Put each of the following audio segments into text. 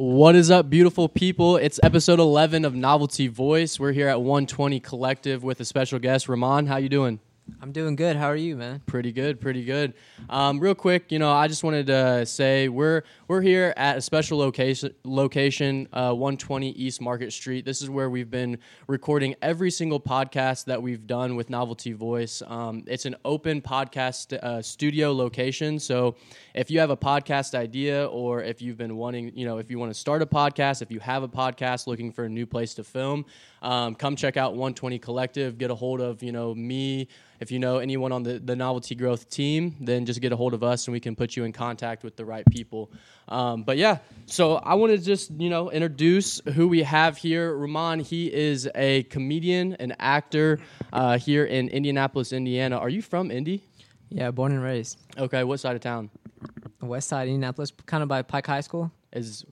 What is up, beautiful people? It's episode 11 of Novelty Voice. We're here at 120 Collective with a special guest, Rumman. How you doing? I'm doing good. How are you, man? Pretty good, pretty good. Real quick, I just wanted to say we're here at a special location 120 East Market Street. This is where we've been recording every single podcast that we've done with Novelty Voice. It's an open podcast studio location, so if you have a podcast idea or if you've been wanting, if you want to start a podcast, if you have a podcast looking for a new place to film, come check out 120 Collective. Get a hold of, me. If you know anyone on the Novelty Growth team, then just get a hold of us and we can put you in contact with the right people. But yeah, so I want to just, introduce who we have here. Rumman, he is a comedian, an actor here in Indianapolis, Indiana. Are you from Indy? Yeah, born and raised. Okay, what side of town? West side, Indianapolis, kind of by Pike High School.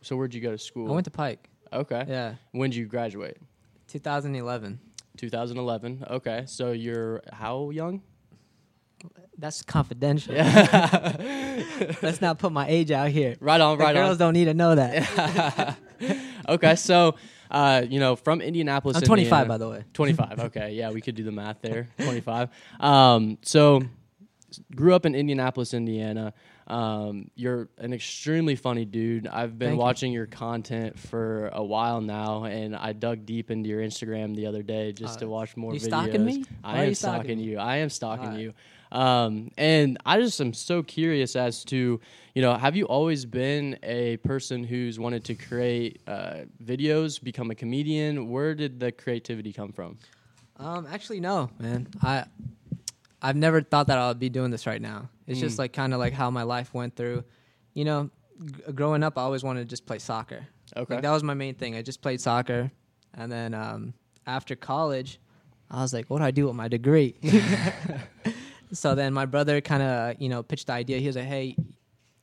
So where'd you go to school? I went to Pike. Okay. Yeah. When did you graduate? 2011. 2011. Okay, so you're how young? That's confidential. Yeah. Let's not put my age out here. Right on, right on. Girls don't need to know that. Okay, so from Indianapolis. I'm 25, Indiana. By the way. 25. Okay, yeah, we could do the math there. 25. So grew up in Indianapolis, Indiana. You're an extremely funny dude. I've been watching your content for a while now, and I dug deep into your Instagram the other day just to watch more videos. You stalking me? I am stalking you. I am stalking you. And I just am so curious as to, have you always been a person who's wanted to create videos, become a comedian? Where did the creativity come from? Actually, no, man. I've never thought that I would be doing this right now. It's just kind of how my life went through. Growing up, I always wanted to just play soccer. Okay. That was my main thing. I just played soccer. And then after college, I was like, what do I do with my degree? So then my brother kind of, pitched the idea. He was like, hey,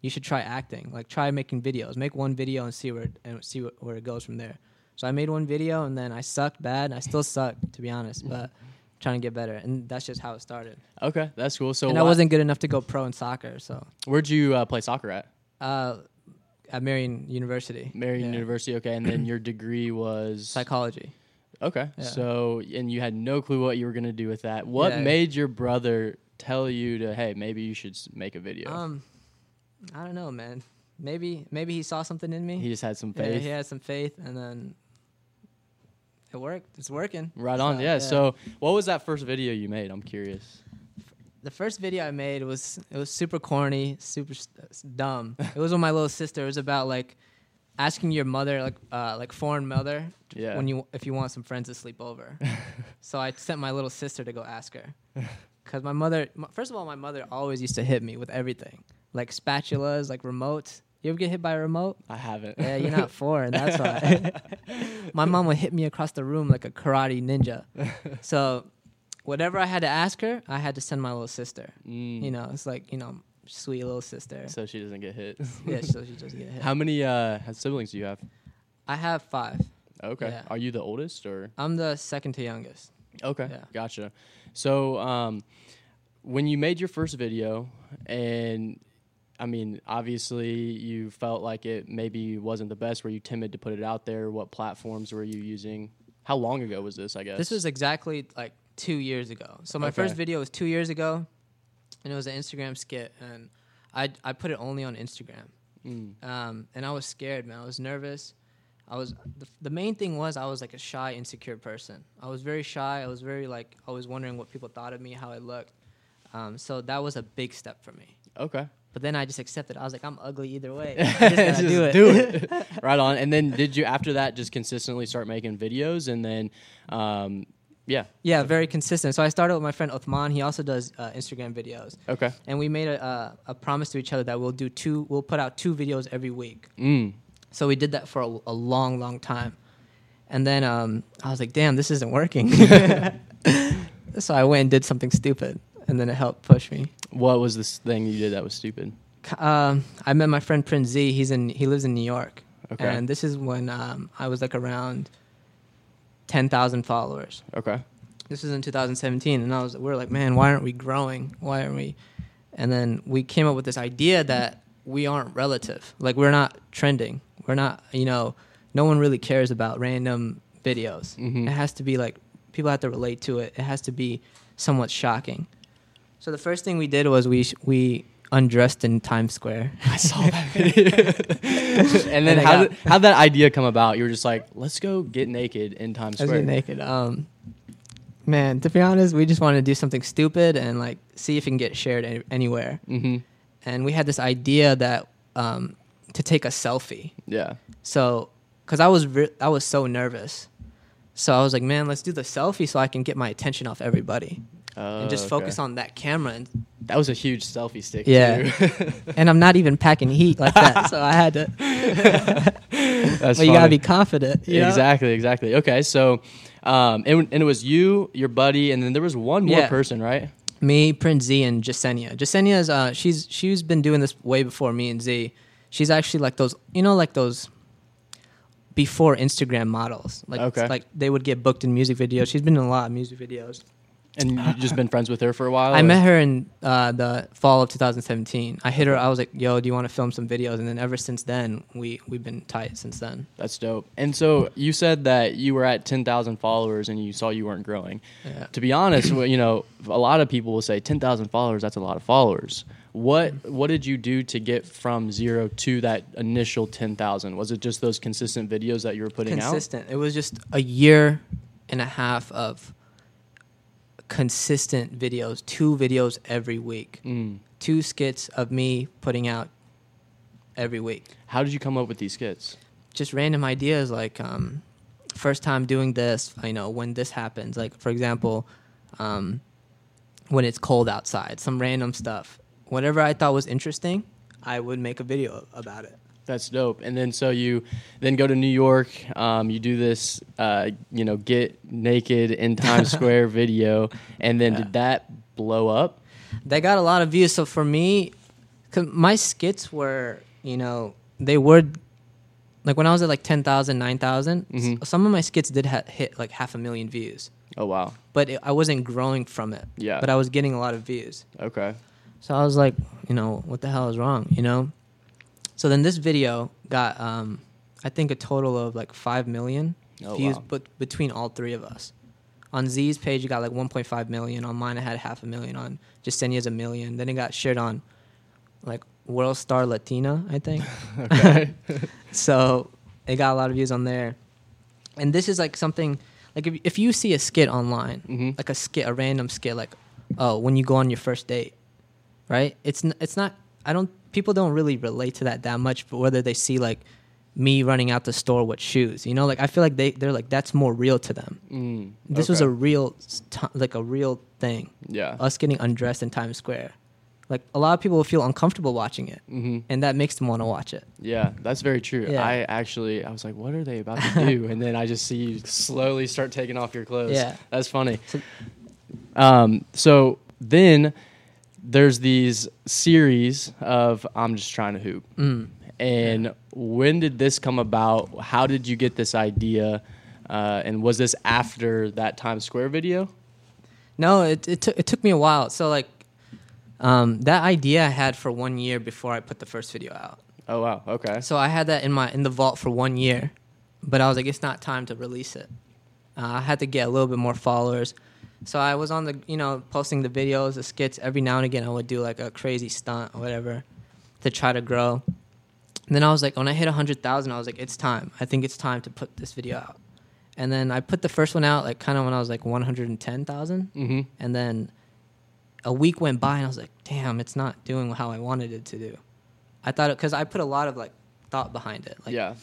you should try acting. Try making videos. Make one video and see where it goes from there. So I made one video, and then I sucked bad. I still suck, to be honest, but trying to get better, and that's just how it started. Okay, that's cool. So I wasn't good enough to go pro in soccer. So where'd you play soccer at? At Marion University. Marion University. Okay, and then your degree was psychology. Okay, yeah. So and you had no clue what you were gonna do with that. What made your brother tell you to, hey, maybe you should make a video? I don't know, man. Maybe he saw something in me. He just had some faith. Yeah, he had some faith, and then it worked. It's working. Right on. Yeah. So what was that first video you made? I'm curious. The first video I made was super corny, super dumb. It was with my little sister. It was about asking your mother, foreign mother, if you want some friends to sleep over. So I sent my little sister to go ask her, because my mother. First of all, my mother always used to hit me with everything, like spatulas, like remotes. You ever get hit by a remote? I haven't. Yeah, you're not foreign, that's why. My mom would hit me across the room like a karate ninja. So whatever I had to ask her, I had to send my little sister. It's sweet little sister. So she doesn't get hit. Yeah, so she doesn't get hit. How many siblings do you have? I have 5. Okay. Yeah. Are you the oldest or? I'm the second to youngest. Okay, yeah. Gotcha. So when you made your first video and obviously you felt like it maybe wasn't the best. Were you timid to put it out there? What platforms were you using? How long ago was this, I guess? This was exactly 2 years ago. So my first video was 2 years ago, and it was an Instagram skit, and I put it only on Instagram. And I was scared, man. I was nervous. I was the main thing was I was a shy, insecure person. I was very shy. I was very I was wondering what people thought of me, how I looked. So that was a big step for me. Okay. But then I just accepted. I was like, I'm ugly either way. I just gotta do it. Right on. And then did you, after that, just consistently start making videos? And then, Yeah, very consistent. So I started with my friend Othman. He also does Instagram videos. Okay. And we made a promise to each other that we'll put out 2 videos every week. So we did that for a long, long time. And then I was like, damn, this isn't working. So I went and did something stupid. And then it helped push me. What was this thing you did that was stupid? I met my friend Prince Z. He lives in New York. Okay. And this is when I was around 10,000 followers. Okay. This was in 2017, and we're like, man, why aren't we growing? Why aren't we? And then we came up with this idea that we aren't relative. We're not trending. We're not, you know, no one really cares about random videos. Mm-hmm. It has to be like, people have to relate to it. It has to be somewhat shocking. So the first thing we did was we undressed in Times Square. I saw that video. And then how'd that idea come about? You were just like, let's go get naked in Times Square. Let's get naked. Man, to be honest, we just wanted to do something stupid and like see if it can get shared anywhere. Mm-hmm. And we had this idea that to take a selfie. Yeah. So, cause I was so nervous, so I was like, man, let's do the selfie so I can get my attention off everybody and just focus on that camera. And that was a huge selfie stick. Yeah. Too. And I'm not even packing heat like that, so I had to. That's but funny. You gotta be confident. You know? Exactly. Okay, so. And it was you, your buddy, and then there was one more person, right? Me, Prince Z, and Jesenia. Jesenia is she's been doing this way before me and Z. She's actually like those, you know, like those before Instagram models. Like okay. Like they would get booked in music videos. She's been in a lot of music videos. And you've just been friends with her for a while? I met her in the fall of 2017. I hit her. I was like, yo, do you want to film some videos? And then ever since then, we've been tight since then. That's dope. And so you said that you were at 10,000 followers and you saw you weren't growing. Yeah. To be honest, you know, a lot of people will say 10,000 followers, that's a lot of followers. What did you do to get from zero to that initial 10,000? Was it just those consistent videos that you were putting out? It was just a year and a half of consistent videos, 2 videos every week, 2 skits of me putting out every week. How did you come up with these skits? Just random ideas, like first time doing this, you know, when this happens, like for example, when it's cold outside, some random stuff. Whatever I thought was interesting, I would make a video about it. That's dope. And then so you then go to New York, you do this, you know, get naked in Times Square video, and then did that blow up? They got a lot of views. So for me, 'cause my skits were, you know, they were, like when I was at like 10,000, 9,000, some of my skits did hit like 500,000 views. Oh, wow. But I wasn't growing from it. Yeah. But I was getting a lot of views. Okay. So I was like, you know, what the hell is wrong, you know? So then this video got, I think, a total of like 5 million views between all three of us. On Z's page, it got like 1.5 million. On mine, I had 500,000. On Jesenia's, 1 million. Then it got shared on like World Star Latina, I think. Okay. So it got a lot of views on there. And this is like something, like if you see a skit online, like a random skit, like, oh, when you go on your first date, right? It's not, people don't really relate to that much, but whether they see like me running out the store with shoes, you know, like I feel like they're like, that's more real to them. This was a real thing. Yeah. Us getting undressed in Times Square. Like a lot of people will feel uncomfortable watching it and that makes them want to watch it. Yeah, that's very true. Yeah. I was like, what are they about to do? And then I just see you slowly start taking off your clothes. Yeah. That's funny. So then there's these series of I'm Just Trying to Hoop. And when did this come about? How did you get this idea? And was this after that Times Square video? No, it took me a while. So like that idea I had for 1 year before I put the first video out. Oh, wow. Okay. So I had that in the vault for 1 year, but I was like, it's not time to release it. I had to get a little bit more followers. So I was on the, you know, posting the videos, the skits. Every now and again, I would do like a crazy stunt or whatever to try to grow. And then I was like, when I hit 100,000, I was like, it's time. I think it's time to put this video out. And then I put the first one out like kind of when I was like 110,000. And then a week went by and I was like, damn, it's not doing how I wanted it to do. I thought it, because I put a lot of like thought behind it. Like, yeah.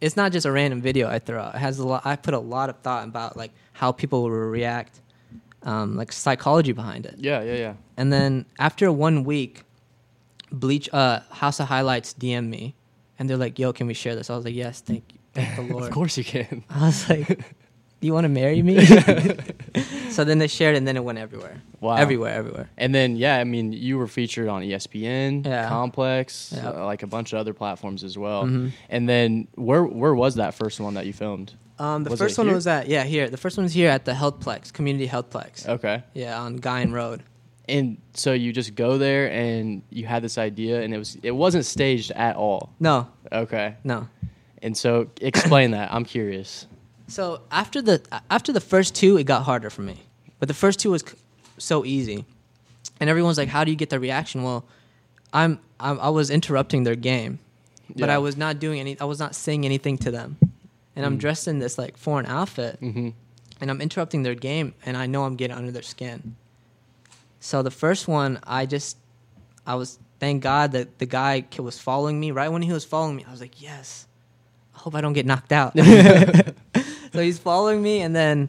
It's not just a random video I throw out. It has I put a lot of thought about like how people will react. Like psychology behind it. Yeah. And then after 1 week, House of Highlights DM'd me, and they're like, "Yo, can we share this?" I was like, "Yes, thank the Lord." Of course you can. I was like, "Do you want to marry me?" So then they shared, and then it went everywhere. Wow, everywhere. And then I mean, you were featured on ESPN, Complex, like a bunch of other platforms as well. And then where was that first one that you filmed? The first one was here. The first one was here at the Healthplex, Community Healthplex. Okay. Yeah, on Guyan Road. And so you just go there and you had this idea, and it wasn't staged at all. No. Okay. No. And so explain that. I'm curious. So after the first two, it got harder for me. But the first two was so easy. And everyone's like, "How do you get that reaction?" Well, I was interrupting their game. But yeah. I was not saying anything to them. And I'm dressed in this like foreign outfit. Mm-hmm. And I'm interrupting their game, and I know I'm getting under their skin. So the first one, thank God that the guy was following me. Right when he was following me, I was like, yes, I hope I don't get knocked out. So he's following me, and then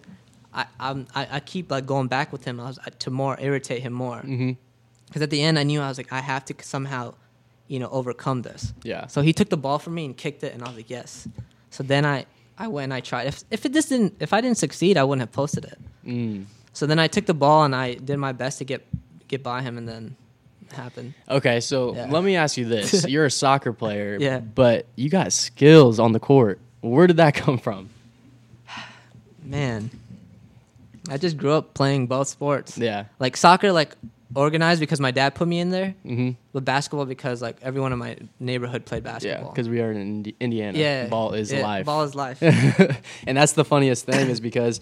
I keep like going back with him to more irritate him more. Because at the end, I knew I was like, I have to somehow, overcome this. Yeah. So he took the ball from me and kicked it, and I was like, yes. So then I went and I tried. If I didn't succeed, I wouldn't have posted it. Mm. So then I took the ball and I did my best to get by him, and then it happened. Okay, so Let me ask you this. You're a soccer player, but you got skills on the court. Where did that come from? Man, I just grew up playing both sports. Yeah. Like soccer, like organized because my dad put me in there. Mm-hmm. But basketball because like everyone in my neighborhood played basketball. Yeah, because we are in Indiana. Yeah. Ball is life. Ball is life. And that's the funniest thing is because,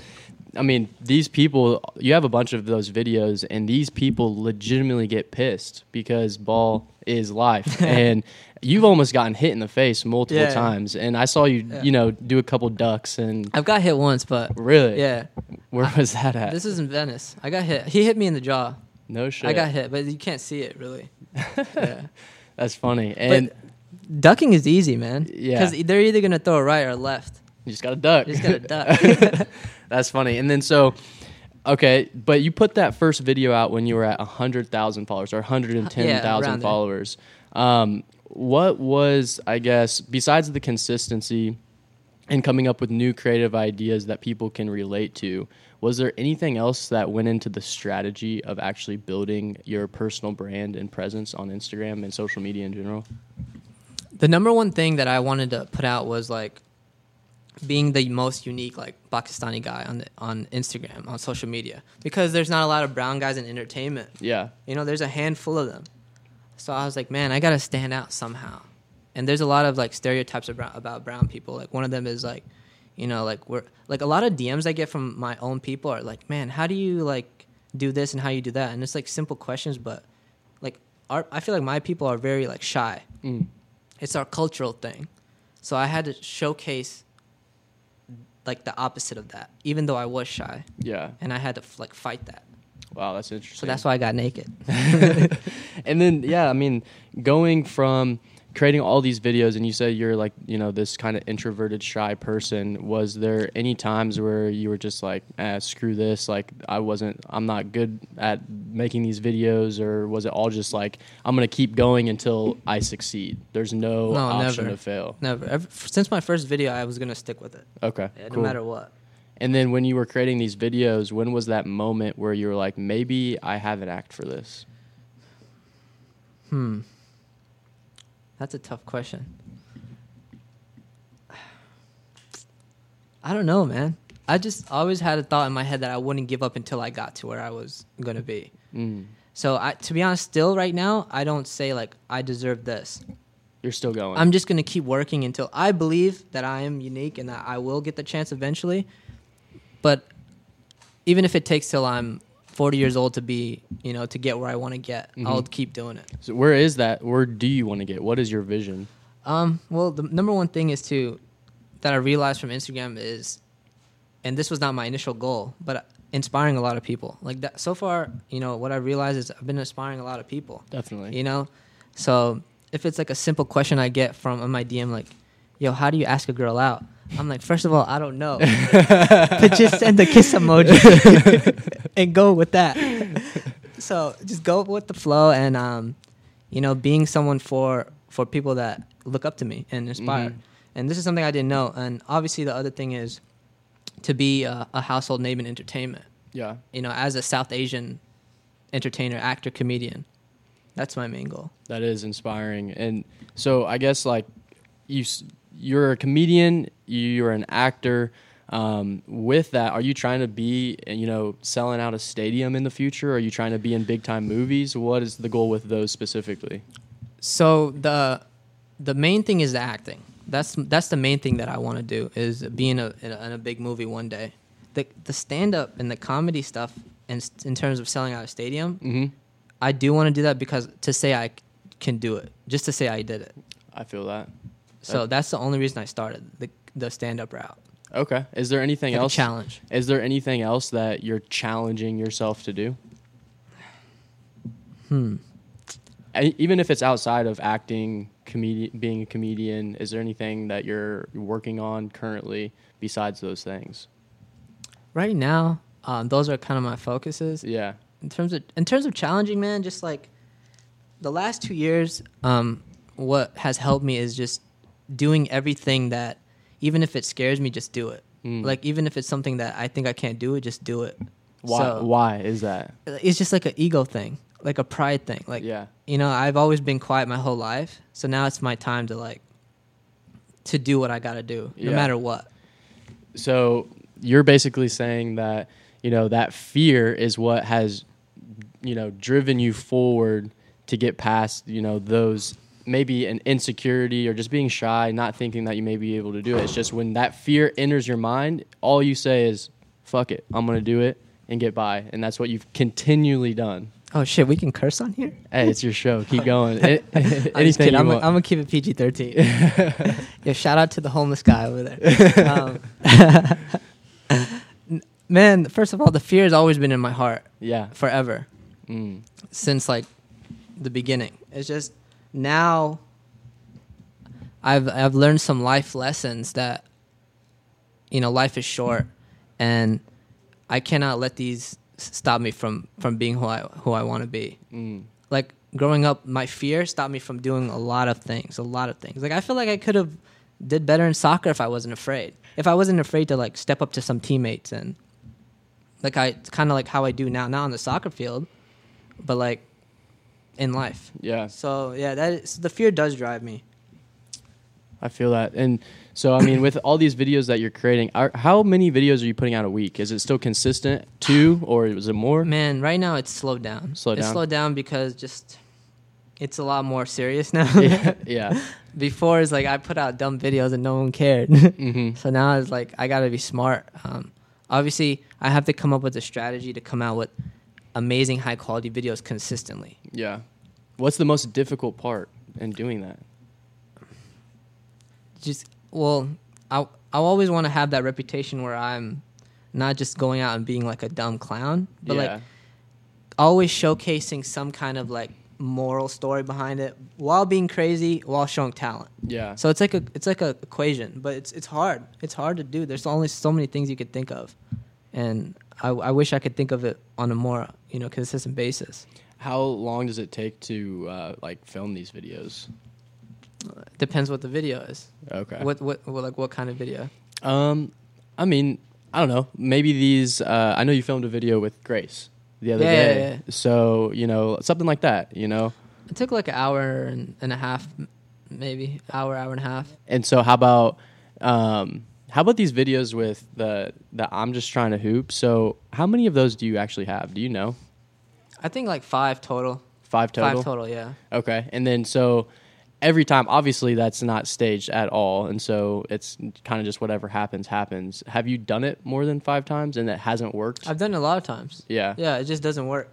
I mean, these people, you have a bunch of those videos, and these people legitimately get pissed because ball is life. And you've almost gotten hit in the face multiple times. And I saw you, do a couple ducks. And I've got hit once, but... Really? Yeah. Where was that at? This is in Venice. I got hit. He hit me in the jaw. No shit. I got hit, but you can't see it, really. Yeah. That's funny. And but ducking is easy, man. Yeah. Because they're either going to throw right or left. You just got to duck. You just got to duck. That's funny. And then so, okay, but you put that first video out when you were at 100,000 followers or 110,000 followers. What was, I guess, besides the consistency and coming up with new creative ideas that people can relate to, was there anything else that went into the strategy of actually building your personal brand and presence on Instagram and social media in general? The number one thing that I wanted to put out was like, being the most unique like Pakistani guy on Instagram, on social media, because there's not a lot of brown guys in entertainment. Yeah. There's a handful of them. So I was like, man, I got to stand out somehow. And there's a lot of like stereotypes about brown people. Like one of them is like, like we're like a lot of DMs I get from my own people are like, man, how do you like do this and how you do that? And it's like simple questions, but like I feel like my people are very like shy. Mm. It's our cultural thing. So I had to showcase like the opposite of that, even though I was shy. Yeah. And I had to like fight that. Wow, that's interesting. So that's why I got naked. And then, going from creating all these videos, and you said you're like, this kind of introverted, shy person. Was there any times where you were just like, screw this, like I'm not good at making these videos, or was it all just like, I'm going to keep going until I succeed? There's no option to fail. Never. Since my first video, I was going to stick with it. Okay, cool. No matter what. And then when you were creating these videos, when was that moment where you were like, maybe I have an act for this? That's a tough question. I don't know, man. I just always had a thought in my head that I wouldn't give up until I got to where I was going to be. Mm. So, to be honest, still right now, I don't say, like, I deserve this. You're still going. I'm just going to keep working until I believe that I am unique and that I will get the chance eventually. But even if it takes till I'm 40 years old to be, to get where I want to get. Mm-hmm. I'll keep doing it. So where is that? Where do you want to get? What is your vision? Well, the number one thing is that I realized from Instagram is, and this was not my initial goal, but inspiring a lot of people. Like that, so far, what I realized is I've been inspiring a lot of people. Definitely. So if it's like a simple question I get from my DM, like, yo, how do you ask a girl out? I'm like, first of all, I don't know. But just send the kiss emoji and go with that. So just go with the flow and, being someone for people that look up to me and inspire. Mm-hmm. And this is something I didn't know. And obviously the other thing is to be a household name in entertainment. Yeah. As a South Asian entertainer, actor, comedian. That's my main goal. That is inspiring. And so I guess like you're a comedian, you're an actor, With that, are you trying to be, you know, selling out a stadium in the future? Are you trying to be in big time movies? What is the goal with those specifically? So the main thing is the acting. That's the main thing that I want to do, is be in a big movie one day. The stand-up and the comedy stuff, in terms of selling out a stadium, mm-hmm. I do want to do that because to say I can do it, just to say I did it. I feel that. So that's the only reason I started the stand-up route. Okay. Is there anything else? Challenge. Is there anything else that you're challenging yourself to do? Even if it's outside of acting, being a comedian, is there anything that you're working on currently besides those things? Right now, those are kind of my focuses. Yeah. In terms of challenging, man, just like the last 2 years, what has helped me is just doing everything that, even if it scares me, just do it. Like, even if it's something that I think I can't do it, just do it. Why is that? It's just like an ego thing, like a pride thing. Like, yeah. You know, I've always been quiet my whole life, so now it's my time to to do what I gotta do, no matter what. So you're basically saying that, you know, that fear is what has, you know, driven you forward to get past, you know, those, maybe an insecurity or just being shy, not thinking that you may be able to do it. It's just when that fear enters your mind, all you say is, fuck it, I'm going to do it and get by. And that's what you've continually done. Oh, shit, we can curse on here? Hey, it's your show. Keep going. Anything you want. I'm going to keep it PG-13. Yeah, shout out to the homeless guy over there. Man, first of all, the fear has always been in my heart. Yeah. Forever. Since, the beginning. It's just... Now, I've learned some life lessons that, you know, life is short, and I cannot let these stop me from being who I want to be. Like, growing up, my fear stopped me from doing a lot of things. Like, I feel like I could have did better in soccer if I wasn't afraid. If I wasn't afraid to step up to some teammates and I kind of how I do now, not on the soccer field, but in life. Yeah. So yeah, the fear does drive me. I feel that. And so, I mean, with all these videos that you're creating, how many videos are you putting out a week? Is it still consistent? 2 or is it more? Man, right now it's slowed down. It's slowed down because it's a lot more serious now. Yeah. Before it's I put out dumb videos and no one cared. Mm-hmm. So now it's I gotta be smart. Obviously I have to come up with a strategy to come out with amazing high quality videos consistently. Yeah. What's the most difficult part in doing that? I always want to have that reputation where I'm not just going out and being a dumb clown, but always showcasing some kind of moral story behind it while being crazy, while showing talent. Yeah. So it's like a equation, but it's hard. It's hard to do. There's only so many things you could think of. And I wish I could think of it on a more, consistent basis. How long does it take to film these videos? Depends what the video is. Okay. What kind of video? I mean, I don't know. Maybe these. I know you filmed a video with Grace the other day. Yeah. So something like that. It took an hour and a half, maybe hour and a half. And so how about? How about these videos with the I'm Just Trying to Hoop? So how many of those do you actually have? Do you know? I think 5 total. 5 total? 5 total, yeah. Okay. And then so every time, obviously that's not staged at all. And so it's kind of just whatever happens. Have you done it more than 5 times and it hasn't worked? I've done it a lot of times. Yeah. Yeah, it just doesn't work.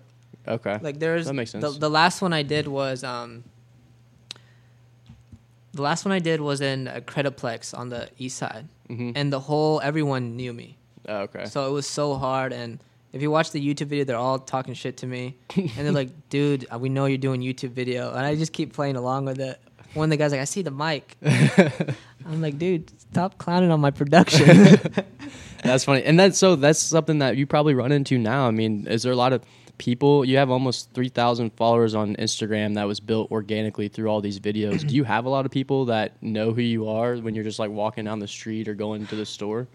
Okay. That makes sense. The last one I did was... The last one I did was in a Creditplex on the east side. Mm-hmm. And everyone knew me. Oh, okay. So it was so hard. And if you watch the YouTube video, they're all talking shit to me. And they're like, dude, we know you're doing YouTube video. And I just keep playing along with it. One of the guys I see the mic. I'm like, dude, stop clowning on my production. That's funny. And that's something that you probably run into now. I mean, is there a lot of... people, you have almost 3,000 followers on Instagram that was built organically through all these videos. Do you have a lot of people that know who you are when you're just walking down the street or going to the store?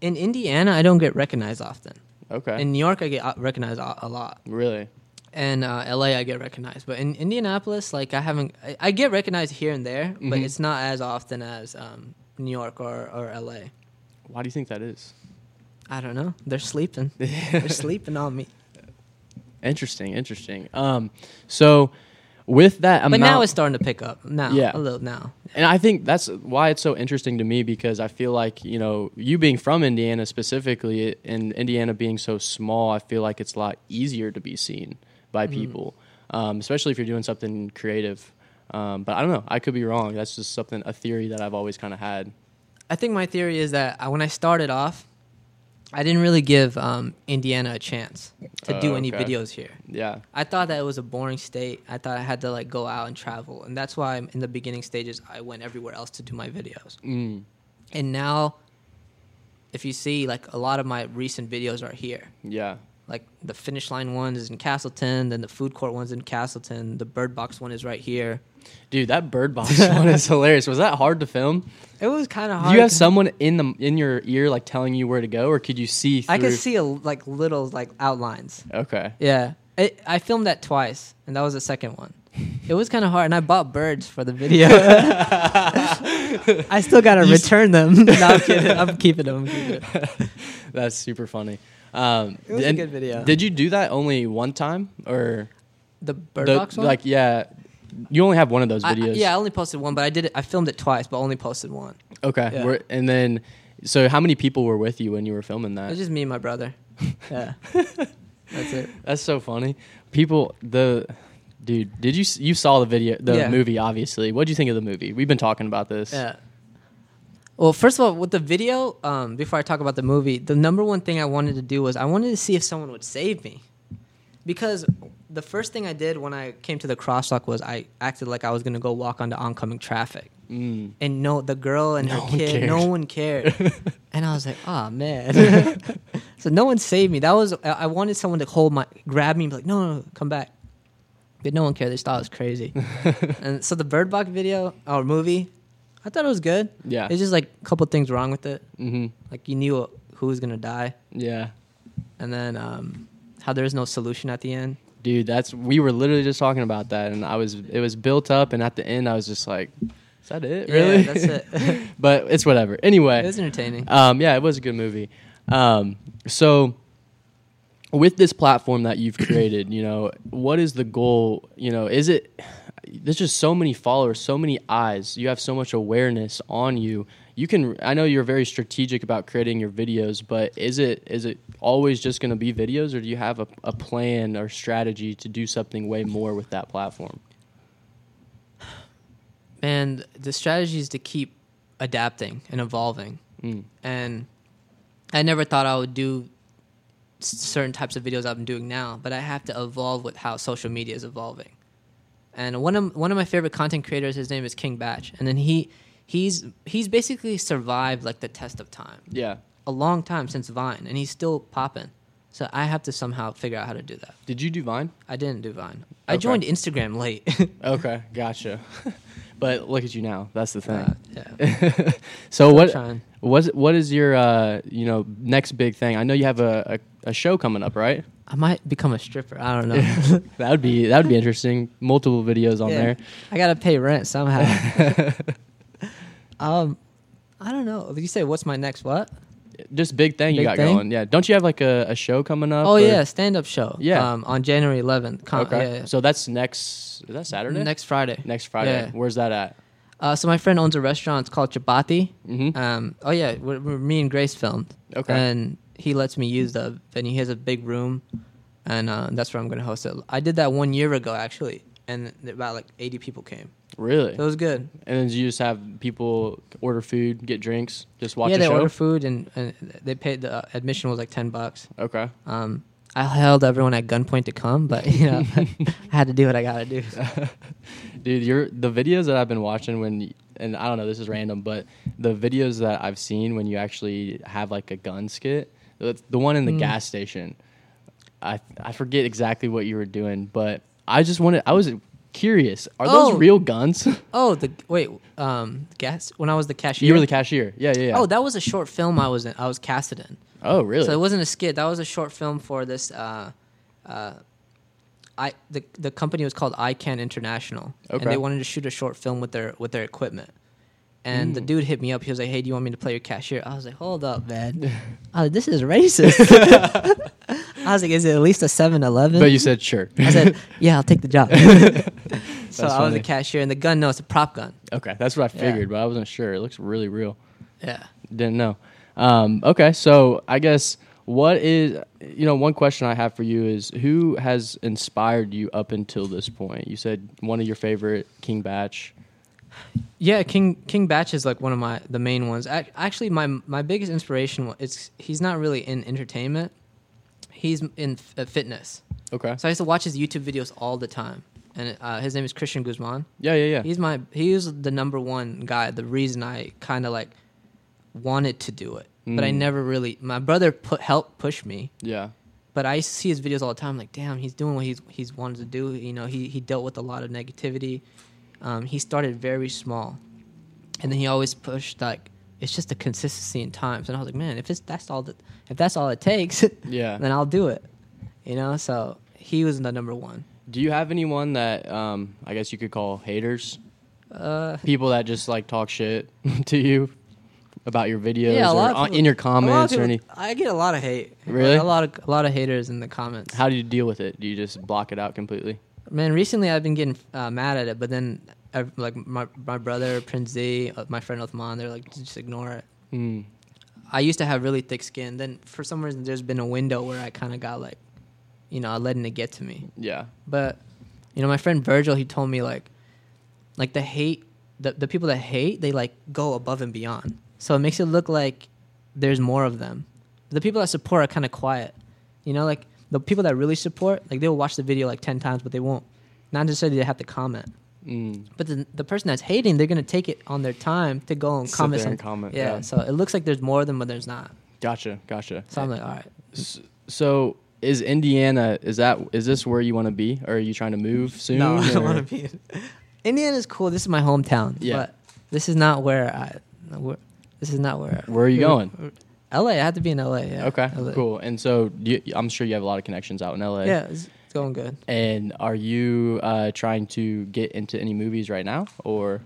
In Indiana, I don't get recognized often. Okay. In New York, I get recognized a lot. Really? And LA, I get recognized. But in Indianapolis, I get recognized here and there, but it's not as often as New York or LA. Why do you think that is? I don't know. They're sleeping. They're sleeping on me. Interesting. So with that amount... But now it's starting to pick up. A little now. And I think that's why it's so interesting to me, because I feel like, you know, you being from Indiana specifically, and Indiana being so small, I feel like it's a lot easier to be seen by people, especially if you're doing something creative. But I don't know. I could be wrong. That's just a theory that I've always kind of had. I think my theory is that when I started off, I didn't really give Indiana a chance to do any videos here. Yeah. I thought that it was a boring state. I thought I had to go out and travel. And that's why in the beginning stages, I went everywhere else to do my videos. Mm. And now, if you see, a lot of my recent videos are here. Yeah. The Finish Line one is in Castleton, then the Food Court one's in Castleton, the Bird Box one is right here. Dude, that Bird Box one is hilarious. Was that hard to film? It was kind of hard. Do you have someone in your ear telling you where to go, or could you see through? I could see little outlines. Okay. Yeah. I filmed that twice, and that was the second one. It was kind of hard, and I bought birds for the video. I still got to return them. No, I'm kidding. I'm keeping them. That's super funny. It was a good video. Did you do that only one time, or the Bird Box one? You only have one of those videos. I only posted one, but I did it. I filmed it twice, but only posted one. Okay. Yeah. And then, so how many people were with you when you were filming that? It was just me and my brother. Yeah. That's it. That's so funny. People, did you saw the video, movie, obviously. What did you think of the movie? We've been talking about this. Yeah. Well, first of all, with the video, before I talk about the movie, the number one thing I wanted to do was I wanted to see if someone would save me. Because the first thing I did when I came to the crosswalk was I acted like I was going to go walk onto oncoming traffic. Mm. And the girl and her kid, no one cared. And I was like, oh, man. So no one saved me. I wanted someone to grab me and be like, no, come back. But no one cared. They just thought I was crazy. And so the Bird Box video, or movie, I thought it was good. Yeah. It's just a couple things wrong with it. Mm-hmm. You knew who was going to die. Yeah. And then how there is no solution at the end. Dude, we were literally just talking about that. And it was built up. And at the end, I was just like, is that it? Really? Yeah, that's it. But it's whatever. Anyway. It was entertaining. Yeah, it was a good movie. So with this platform that you've created, what is the goal? There's just so many followers, so many eyes. You have so much awareness on you. I know you're very strategic about creating your videos, but is it always just going to be videos, or do you have a plan or strategy to do something way more with that platform? Man, the strategy is to keep adapting and evolving. Mm. And I never thought I would do certain types of videos I'm doing now, but I have to evolve with how social media is evolving. And one of my favorite content creators, his name is King Bach, and then he's basically survived the test of time. Yeah, a long time since Vine, and he's still popping. So I have to somehow figure out how to do that. Did you do Vine? I didn't do Vine. Okay. I joined Instagram late. Okay, gotcha. But look at you now. That's the thing. Yeah. So what is your next big thing? I know you have a show coming up, right? I might become a stripper. I don't know. That would be interesting. Multiple videos on there. I gotta pay rent somehow. I don't know. You say what's my next what? Just big thing you got going. Yeah. Don't you have a show coming up? Oh yeah, stand-up show. Yeah. On January 11th. Okay. Yeah. So that's is that Saturday? Next Friday. Yeah. Where's that at? So my friend owns a restaurant. It's called Chapati. Mm-hmm. Me and Grace filmed. Okay. And he lets me use the venue. He has a big room, and that's where I'm going to host it. I did that 1 year ago, actually, and about 80 people came. Really? So it was good. And then you just have people order food, get drinks, just watch the show? Yeah, they order food, and they paid. The admission was $10. Okay. I held everyone at gunpoint to come, but, I had to do what I got to do. Dude, the videos that I've been watching and I don't know, this is random, but the videos that I've seen when you actually have, a gun skit, the one in the gas station. I forget exactly what you were doing, but I was curious. Are those real guns? Gas. When I was the cashier. You were the cashier. Yeah. Oh, that was a short film I was in. I was casted in. Oh, really? So it wasn't a skit. That was a short film for this. The company was called ICANN International, and they wanted to shoot a short film with their equipment. And the dude hit me up. He was like, hey, do you want me to play your cashier? I was like, hold up, man. I was like, this is racist. I was like, is it at least a 7-Eleven? But you said, sure. I said, yeah, I'll take the job. So funny. I was a cashier, and the gun, no, it's a prop gun. Okay, that's what I figured, but I wasn't sure. It looks really real. Yeah. Didn't know. Okay, so I guess what is, you know, one question I have for you is, who has inspired you up until this point? You said one of your favorite, King Bach. Yeah, King Bach is like one of the main ones. Actually, my biggest inspiration is he's not really in entertainment; he's in fitness. Okay. So I used to watch his YouTube videos all the time, and his name is Christian Guzman. Yeah. He was the number one guy. The reason I kind of like wanted to do it, but I never really. My brother helped push me. Yeah. But I used to see his videos all the time. I'm like, damn, he's doing what he's wanted to do. You know, he dealt with a lot of negativity. He started very small, and then he always pushed like it's just the consistency in times. And I was like, man, if that's all it takes, then I'll do it. You know, so he was the number one. Do you have anyone that I guess you could call haters? People that just like talk shit to you about your videos or in your comments or anything? I get a lot of hate. Really? Like, a lot of haters in the comments. How do you deal with it? Do you just block it out completely? Man, recently I've been getting mad at it, but then my brother, Prince Z, my friend Othman, they're like, just ignore it. I used to have really thick skin. Then for some reason there's been a window where I kind of got like, you know, I letting it get to me. Yeah. But, you know, my friend Virgil, he told me like the hate, the people that hate, they like go above and beyond. So it makes it look like there's more of them. The people that support are kind of quiet. You know, like, the people that really support, like, they'll watch the video, like, 10 times, but they won't. Not necessarily they have to comment. But the person that's hating, they're going to take it on their time to go and comment. Yeah, so it looks like there's more of them, but there's not. Gotcha. So I'm like, all right. So is Indiana, is this where you want to be? Or are you trying to move soon? No, I don't want to be. Indiana's cool. This is my hometown. Yeah. But this is not where Where are you going? LA, I have to be in LA. Yeah. Okay, LA. Cool. And so I'm sure you have a lot of connections out in LA. Yeah, it's going good. And are you trying to get into any movies right now, or?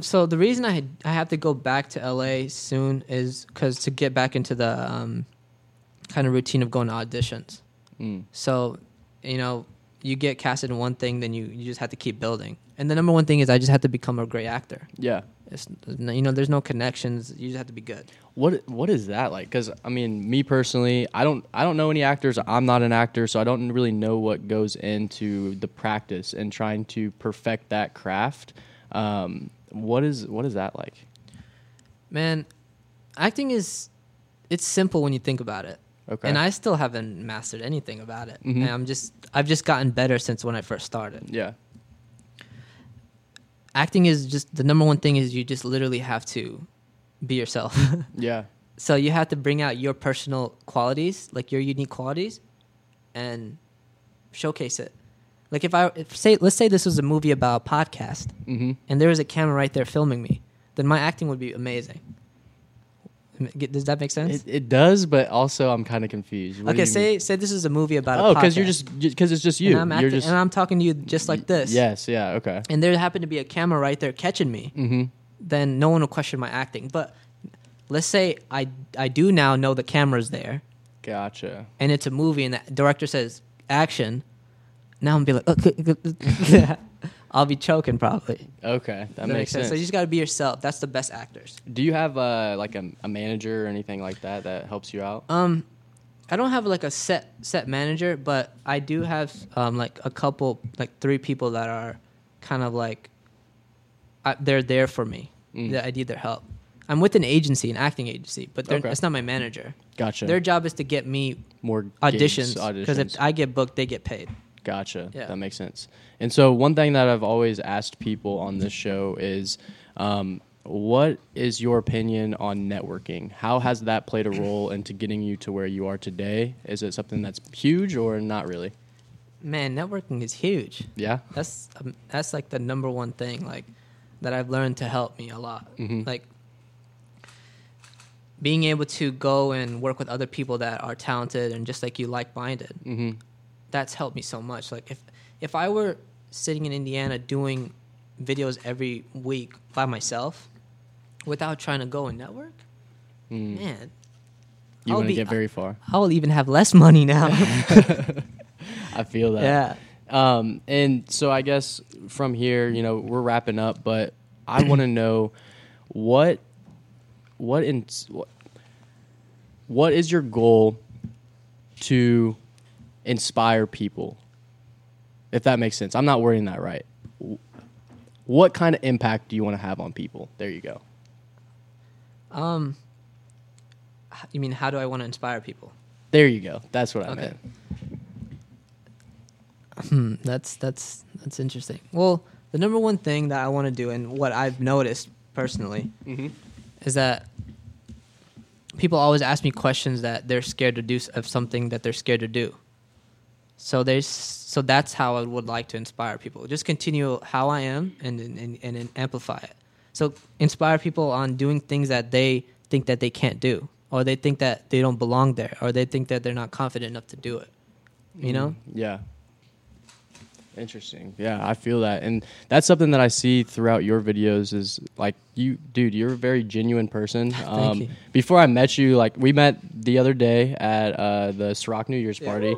So the reason I have to go back to LA soon is because to get back into the kind of routine of going to auditions. So, you know, you get casted in one thing, then you just have to keep building. And the number one thing is I just have to become a great actor. Yeah. It's, you know, there's no connections. You just have to be good. What is that like? Because, I mean, me personally, I don't know any actors. I'm not an actor, so I don't really know what goes into the practice and trying to perfect that craft. What is that like? Man, acting it's simple when you think about it. Okay. And I still haven't mastered anything about it. Mm-hmm. And I've just gotten better since when I first started. Yeah. Acting is just the number one thing is you just literally have to be yourself. Yeah. So you have to bring out your personal qualities, like your unique qualities, and showcase it. Like let's say this was a movie about a podcast, and there was a camera right there filming me, then my acting would be amazing. Does that make sense? It does, but also I'm kind of confused. What okay, say this is a movie about a podcast. Oh, because it's just you. And I'm talking to you just like this. Yes, yeah, okay. And there happened to be a camera right there catching me. Mm-hmm. Then no one will question my acting. But let's say I do now know the camera's there. Gotcha. And it's a movie, and the director says action. Now I'm gonna be like, yeah. I'll be choking probably. Okay, that makes sense. So you just got to be yourself. That's the best actors. Do you have like a manager or anything like that helps you out? I don't have like a set manager, but I do have like a couple, like 3 people that are kind of like they're there for me. That I need their help. I'm with an acting agency, but it's not my manager. Gotcha. Their job is to get me more auditions because if I get booked, they get paid. Gotcha. Yeah. That makes sense. And so one thing that I've always asked people on this show is, what is your opinion on networking? How has that played a role into getting you to where you are today? Is it something that's huge or not really? Man, networking is huge. Yeah. That's like the number one thing like that I've learned to help me a lot. Mm-hmm. Like being able to go and work with other people that are talented and just like you like-minded. Mm-hmm. That's helped me so much. Like if I were sitting in Indiana doing videos every week by myself, without trying to go and network, man. You wouldn't get very far. I will even have less money now. I feel that. Yeah. And so I guess from here, you know, we're wrapping up, but I want to know what is your goal to inspire people? If that makes sense. I'm not wording that right. What kind of impact do you want to have on people? There you go. You mean, how do I want to inspire people? There you go. That's what I meant. That's interesting. Well, the number one thing that I want to do, and what I've noticed personally, is that people always ask me questions that they're scared to do, of something that they're scared to do. So that's how I would like to inspire people. Just continue how I am and amplify it. So inspire people on doing things that they think that they can't do, or they think that they don't belong there, or they think that they're not confident enough to do it. You know? Yeah. Interesting. Yeah, I feel that. And that's something that I see throughout your videos is like, you're a very genuine person. Thank you. Before I met you, like we met the other day at the Ciroc New Year's party.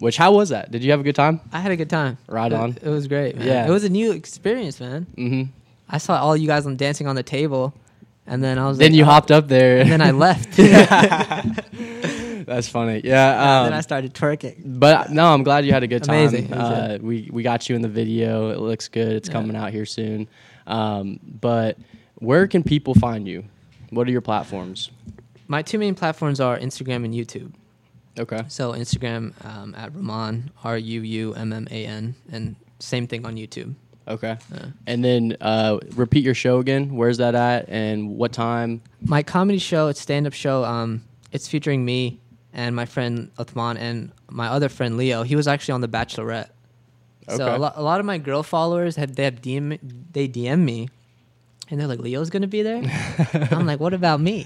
Which, how was that? Did you have a good time? I had a good time. Right on. It was great, man. Yeah. It was a new experience, man. Mm-hmm. I saw all you guys on Dancing on the Table, and then I was Then you hopped up there. And then I left. That's funny. Yeah. Then I started twerking. But no, I'm glad you had a good time. Amazing. We got you in the video. It looks good. It's coming out here soon. But where can people find you? What are your platforms? My two main platforms are Instagram and YouTube. Okay. So Instagram at Rumman, RUUMMAN, and same thing on YouTube. Okay. And then repeat your show again. Where's that at and what time? My comedy show, it's stand-up show. It's featuring me and my friend Uthman and my other friend Leo. He was actually on The Bachelorette. Okay. So a lot of my girl followers, they DM me, and they're like, Leo's going to be there? I'm like, what about me?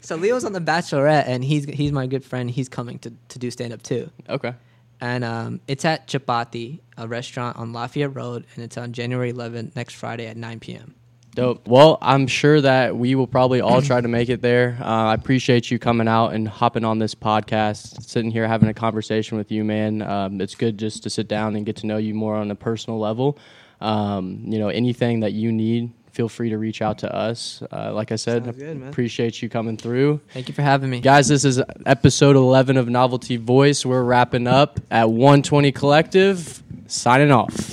So Leo's on The Bachelorette, and he's my good friend. He's coming to do stand-up, too. Okay. And it's at Chapati, a restaurant on Lafayette Road, and it's on January 11th, next Friday at 9 p.m. Dope. Well, I'm sure that we will probably all try to make it there. I appreciate you coming out and hopping on this podcast, sitting here having a conversation with you, man. It's good just to sit down and get to know you more on a personal level. You know, anything that you need, feel free to reach out to us. Like I said, appreciate you coming through. Thank you for having me. Guys, this is episode 11 of Novelty Voice. We're wrapping up at 120 Collective. Signing off.